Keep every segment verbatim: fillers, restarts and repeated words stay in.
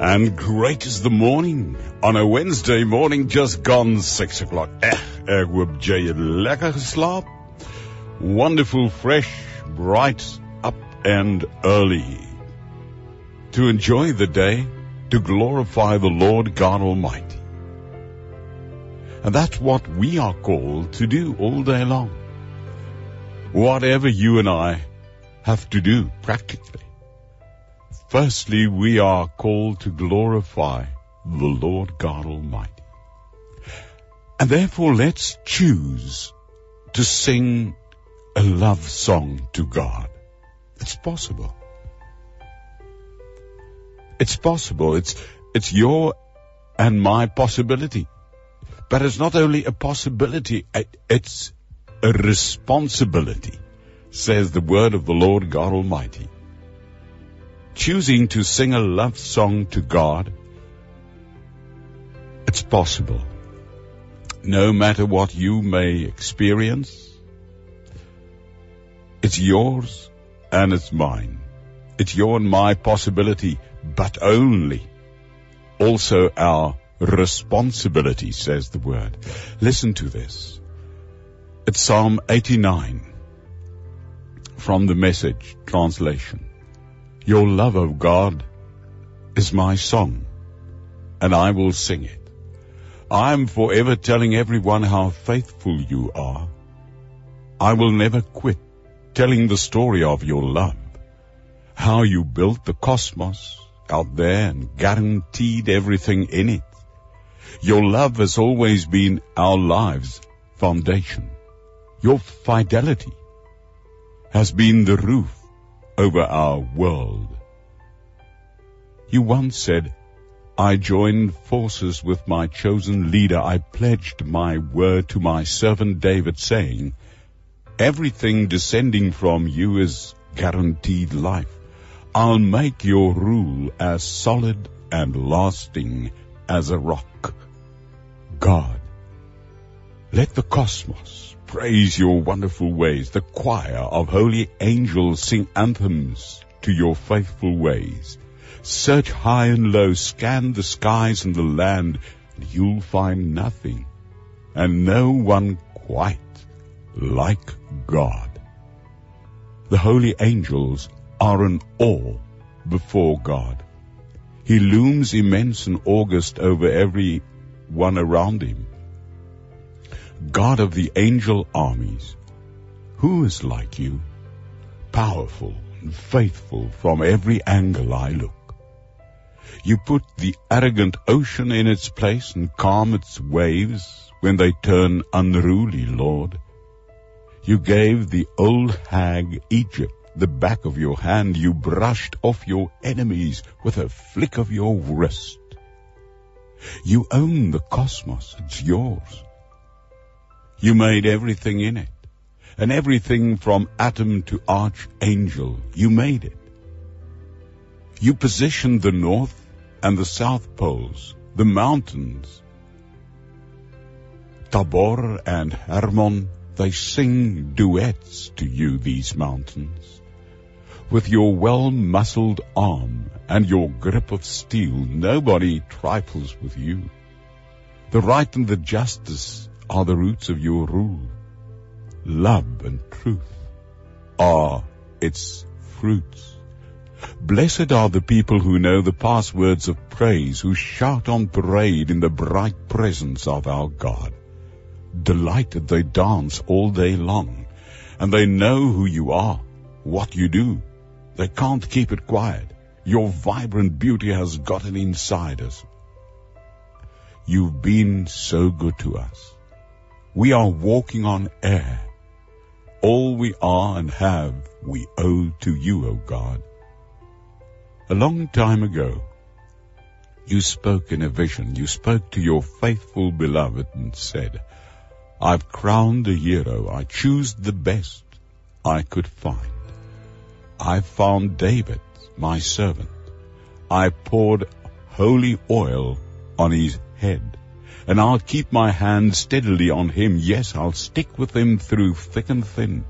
And great is the morning on a Wednesday morning, just gone six o'clock. Eh, ek hoop jy het lekker geslaap. Wonderful, fresh, bright, up and early. To enjoy the day, to glorify the Lord God Almighty. And that's what we are called to do all day long. Whatever you and I have to do practically. Firstly, we are called to glorify the Lord God Almighty. And therefore, let's choose to sing a love song to God. It's possible. It's possible. It's, it's your and my possibility. But it's not only a possibility, it's a responsibility, says the word of the Lord God Almighty. Choosing to sing a love song to God, it's possible. No matter what you may experience, it's yours and it's mine. It's your and my possibility, but only also our responsibility, says the word. Listen to this. It's Psalm eighty-nine from the Message translation. Your love, O God, is my song, and I will sing it. I am forever telling everyone how faithful you are. I will never quit telling the story of your love, how you built the cosmos out there and guaranteed everything in it. Your love has always been our lives' foundation. Your fidelity has been the roof over our world. You once said, I joined forces with my chosen leader. I pledged my word to my servant David, saying, everything descending from you is guaranteed life. I'll make your rule as solid and lasting as a rock. God, let the cosmos praise your wonderful ways. The choir of holy angels sing anthems to your faithful ways. Search high and low, scan the skies and the land, and you'll find nothing, and no one quite like God. The holy angels are in awe before God. He looms immense and august over every one around him. God of the angel armies, who is like you, powerful and faithful from every angle I look. You put the arrogant ocean in its place and calm its waves when they turn unruly, Lord. You gave the old hag Egypt the back of your hand. You brushed off your enemies with a flick of your wrist. You own the cosmos, it's yours. You made everything in it, and everything from atom to archangel, you made it. You positioned the north and the south poles, the mountains. Tabor and Hermon, they sing duets to you, these mountains. With your well-muscled arm and your grip of steel, nobody trifles with you. The right and the justice are the roots of your rule. Love and truth are its fruits. Blessed are the people who know the passwords of praise, who shout on parade in the bright presence of our God. Delighted they dance all day long, and they know who you are, what you do. They can't keep it quiet. Your vibrant beauty has gotten inside us. You've been so good to us. We are walking on air. All we are and have, we owe to you, O God. A long time ago, you spoke in a vision. You spoke to your faithful beloved and said, I've crowned a hero. I choose the best I could find. I found David, my servant. I poured holy oil on his head. And I'll keep my hand steadily on him. Yes, I'll stick with him through thick and thin,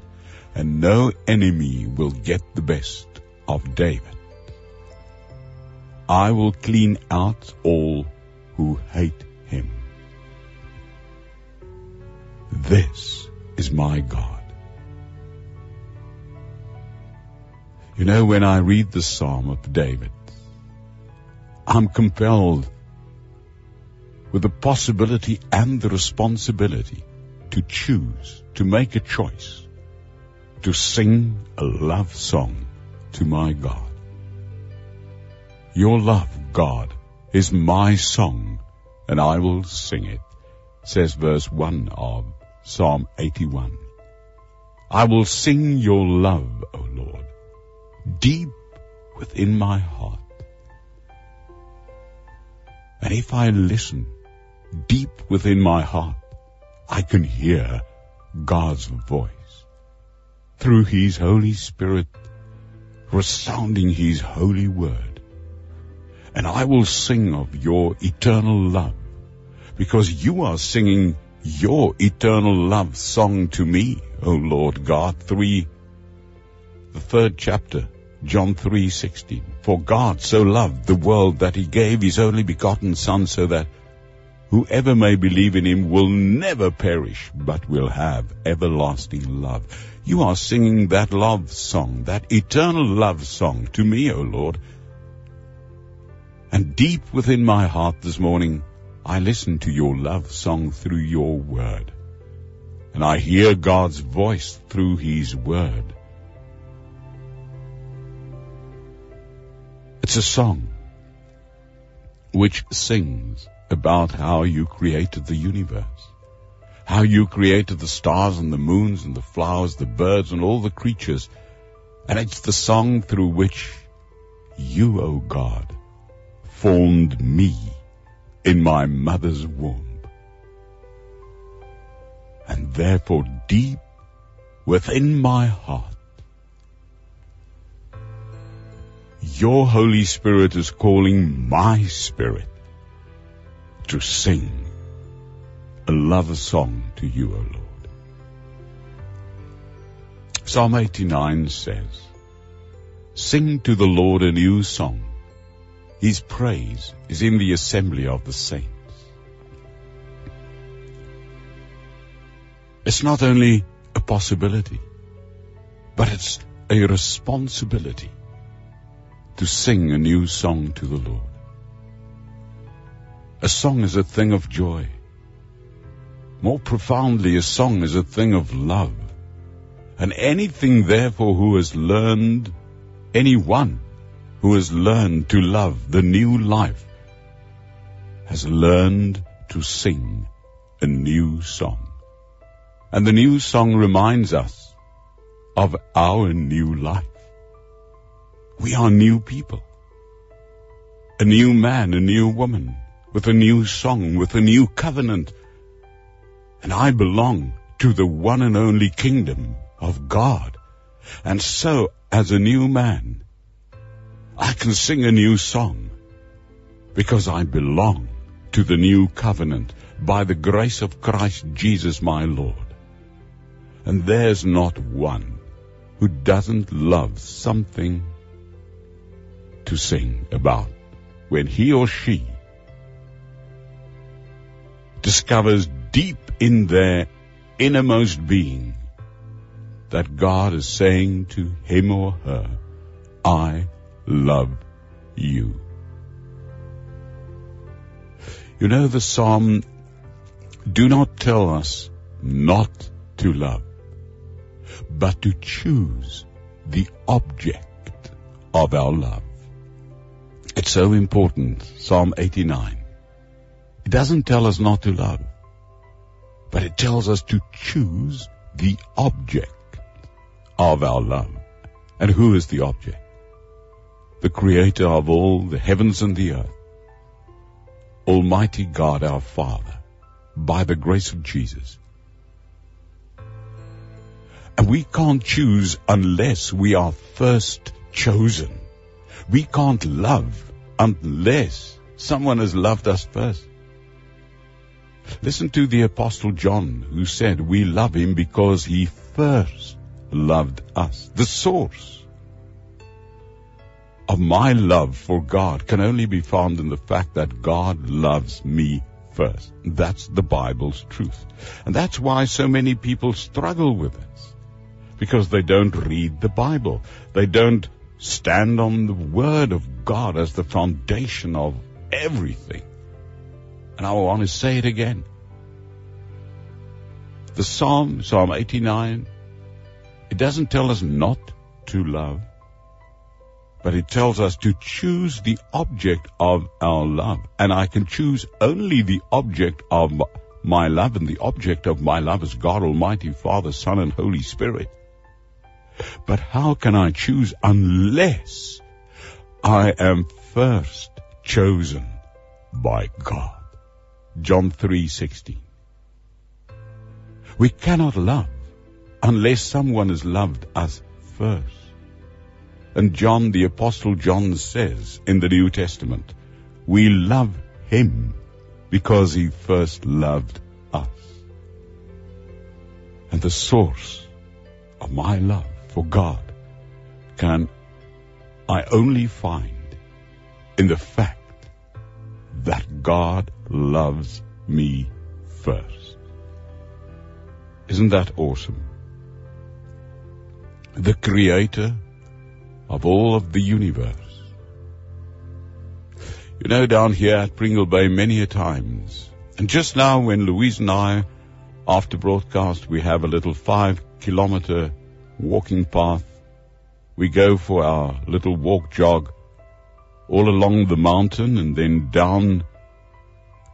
and no enemy will get the best of David. I will clean out all who hate him. This is my God. You know, when I read the Psalm of David, I'm compelled with the possibility and the responsibility to choose, to make a choice, to sing a love song to my God. Your love, God, is my song, and I will sing it, says verse one of Psalm eighty-one. I will sing your love, O Lord, deep within my heart. And if I listen deep within my heart, I can hear God's voice through His Holy Spirit resounding His holy word. And I will sing of your eternal love, because you are singing your eternal love song to me, O Lord God. Three, the third chapter, John three sixteen. For God so loved the world that He gave His only begotten Son, so that whoever may believe in Him will never perish, but will have everlasting love. You are singing that love song, that eternal love song to me, O Lord. And deep within my heart this morning, I listen to your love song through your word. And I hear God's voice through His word. It's a song which sings about how you created the universe, how you created the stars and the moons and the flowers, the birds and all the creatures. And it's the song through which you, O God, formed me in my mother's womb. And therefore, deep within my heart, your Holy Spirit is calling my spirit to sing a love song to you, O Lord. Psalm eighty-nine says, sing to the Lord a new song. His praise is in the assembly of the saints. It's not only a possibility, but it's a responsibility to sing a new song to the Lord. A song is a thing of joy. More profoundly, a song is a thing of love. And anything, therefore, who has learned, anyone who has learned to love the new life, has learned to sing a new song. And the new song reminds us of our new life. We are new people, a new man, a new woman, with a new song, with a new covenant. And I belong to the one and only kingdom of God. And so, as a new man, I can sing a new song, because I belong to the new covenant by the grace of Christ Jesus my Lord. And there's not one who doesn't love something to sing about when he or she discovers deep in their innermost being that God is saying to him or her, I love you. You know, the Psalm do not tell us not to love, but to choose the object of our love. It's so important, Psalm eighty-nine. It doesn't tell us not to love, but it tells us to choose the object of our love. And who is the object? The Creator of all the heavens and the earth, Almighty God our Father, by the grace of Jesus. And we can't choose unless we are first chosen. We can't love unless someone has loved us first. Listen to the Apostle John, who said we love him because he first loved us. The source of my love for God can only be found in the fact that God loves me first. That's the Bible's truth. And that's why so many people struggle with this, because they don't read the Bible. They don't stand on the Word of God as the foundation of everything. And I want to say it again. The Psalm, Psalm eighty-nine, it doesn't tell us not to love, but it tells us to choose the object of our love. And I can choose only the object of my love, and the object of my love is God Almighty, Father, Son, and Holy Spirit. But how can I choose unless I am first chosen by God? John three sixteen. We cannot love unless someone has loved us first. And John, the Apostle John, says in the New Testament, we love him because he first loved us. And the source of my love for God can I only find in the fact that God loves me first. Isn't that awesome? The Creator of all of the universe. You know, down here at Pringle Bay many a times, and just now when Louise and I, after broadcast, we have a little five kilometer walking path, we go for our little walk jog all along the mountain, and then down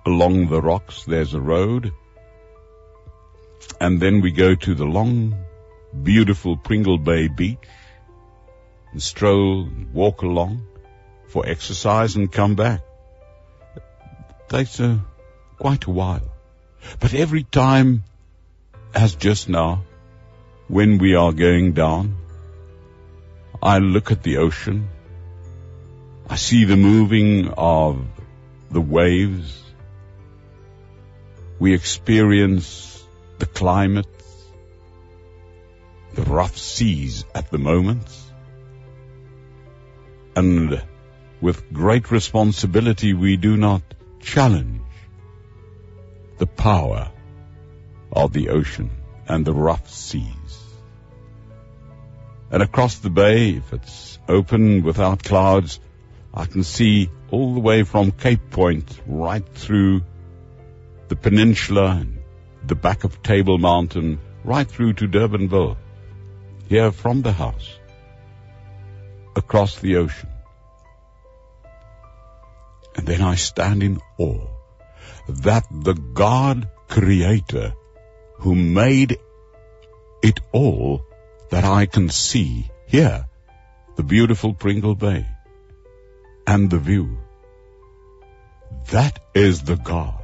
along the rocks there's a road, and then we go to the long, beautiful Pringle Bay beach, and stroll and walk along for exercise and come back. It takes a, quite a while. But every time, as just now, when we are going down, I look at the ocean. I see the moving of the waves. We experience the climate, the rough seas at the moment. And with great responsibility, we do not challenge the power of the ocean and the rough seas. And across the bay, if it's open without clouds, I can see all the way from Cape Point right through the peninsula and the back of Table Mountain, right through to Durbanville, here from the house, across the ocean. And then I stand in awe that the God Creator who made it all that I can see here, the beautiful Pringle Bay and the view, that is the God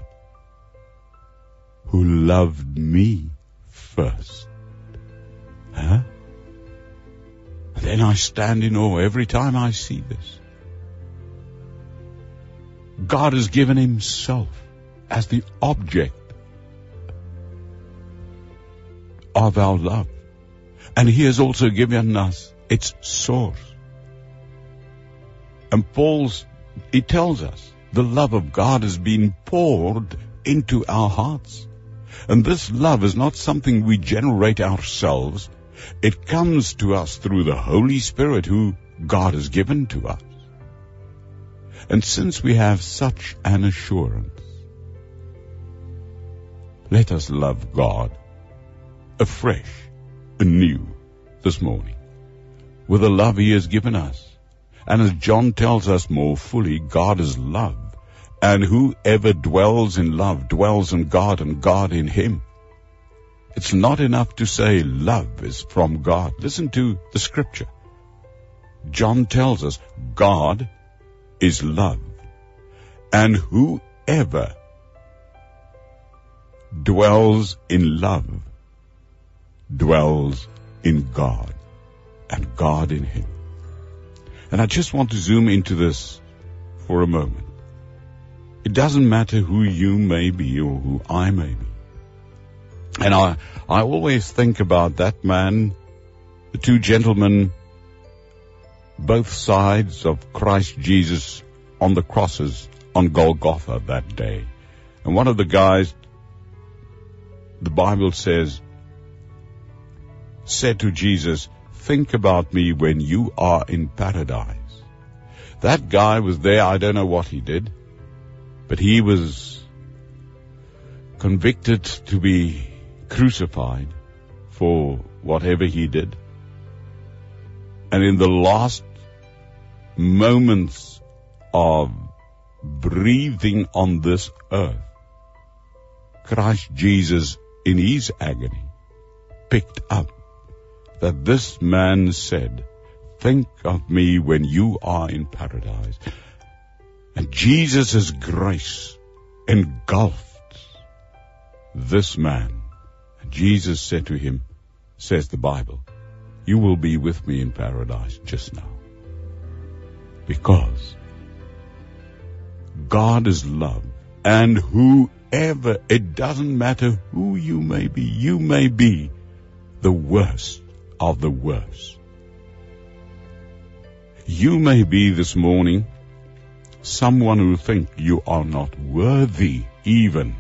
who loved me first. Huh? Then I stand in awe every time I see this. God has given himself as the object of our love. And he has also given us its source. And Paul's, he tells us, the love of God has been poured into our hearts. And this love is not something we generate ourselves. It comes to us through the Holy Spirit who God has given to us. And since we have such an assurance, let us love God afresh, anew, this morning, with the love he has given us. And as John tells us more fully, God is love, and whoever dwells in love dwells in God and God in him. It's not enough to say love is from God. Listen to the scripture. John tells us God is love, and whoever dwells in love dwells in God and God in him. And I just want to zoom into this for a moment. It doesn't matter who you may be or who I may be. And I, I always think about that man, the two gentlemen both sides of Christ Jesus on the crosses on Golgotha that day. And one of the guys, the Bible says, said to Jesus, "Think about me when you are in paradise." That guy was there. I don't know what he did, but he was convicted to be crucified for whatever he did. And in the last moments of breathing on this earth, Christ Jesus, in his agony, picked up that this man said, "Think of me when you are in paradise." And Jesus' grace engulfed this man. And Jesus said to him, says the Bible, "You will be with me in paradise just now." Because God is love, and whoever, it doesn't matter who you may be, you may be the worst of the worst. You may be this morning someone who think you are not worthy even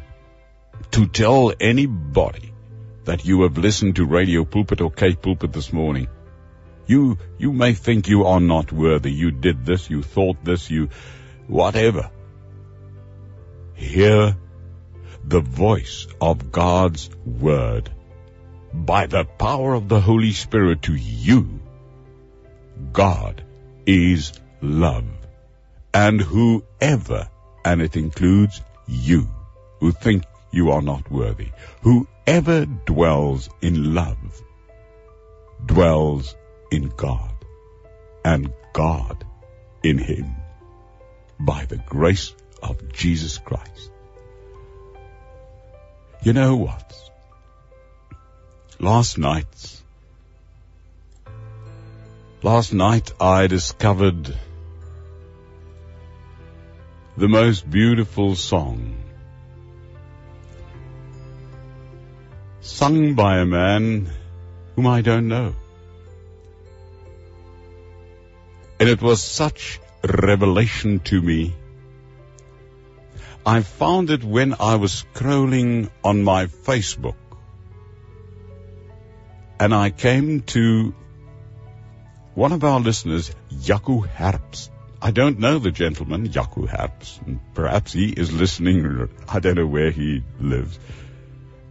to tell anybody that you have listened to Radio Pulpit or Cape Pulpit this morning. You, you may think you are not worthy. You did this, you thought this, you whatever. Hear the voice of God's word by the power of the Holy Spirit to you. God is love, and whoever, and it includes you who think you are not worthy, whoever dwells in love dwells in God, and God in him, by the grace of Jesus Christ. You know what? Last night, last night I discovered the most beautiful song sung by a man whom I don't know. And it was such revelation to me. I found it when I was scrolling on my Facebook, and I came to one of our listeners, Jaco Herbst. I don't know the gentleman, Jaco Herbst, and perhaps he is listening. I don't know where he lives.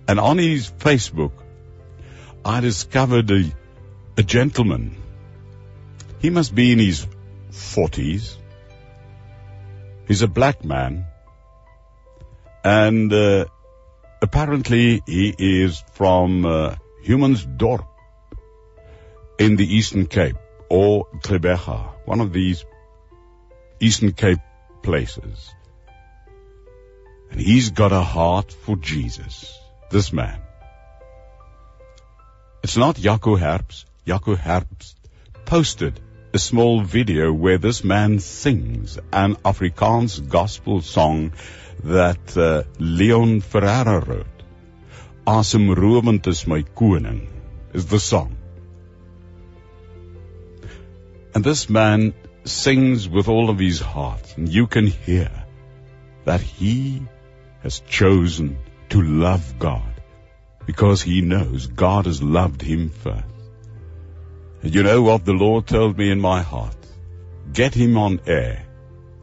And on his Facebook, I discovered a, a gentleman. He must be in his forties. He's a black man. And uh, apparently he is from uh, Humansdorp in the Eastern Cape, or Trebecha, one of these Eastern Cape places. And he's got a heart for Jesus, this man. It's not Jaco Herbst. Jaco Herbst posted a small video where this man sings an Afrikaans gospel song that uh, Leon Ferrara wrote. "Asemrowend is my koning" is the song. And this man sings with all of his heart, and you can hear that he has chosen to love God because he knows God has loved him first. And you know what the Lord told me in my heart? Get him on air.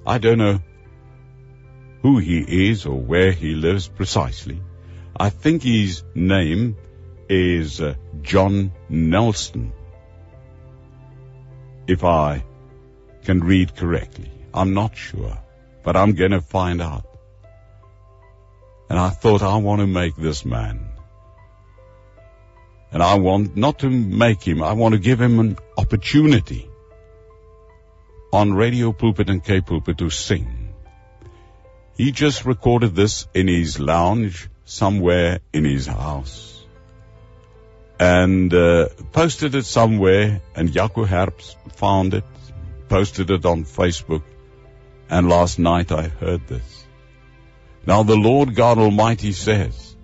I don't know who he is or where he lives precisely. I think his name is uh, John Els, if I can read correctly. I'm not sure, but I'm going to find out. And I thought, I want to make this man. And I want not to make him, I want to give him an opportunity on Radio Pulpit and Cape Pulpit to sing. He just recorded this in his lounge somewhere in his house and uh, posted it somewhere, and Jaco Herbst found it, posted it on Facebook, and last night I heard this. Now the Lord God Almighty says,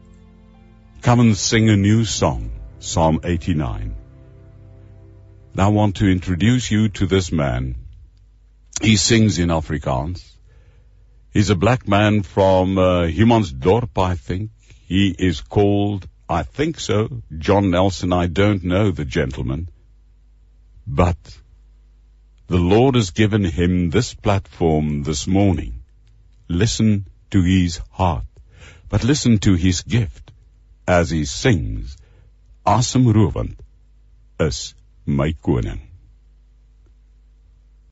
come and sing a new song, Psalm eighty-nine. I want to introduce you to this man. He sings in Afrikaans. He's a black man from uh, Humansdorp, I think. He is called, I think so, John Els. I don't know the gentleman. But the Lord has given him this platform this morning. Listen to his heart, but listen to his gift as he sings, Asem roerend is my koning.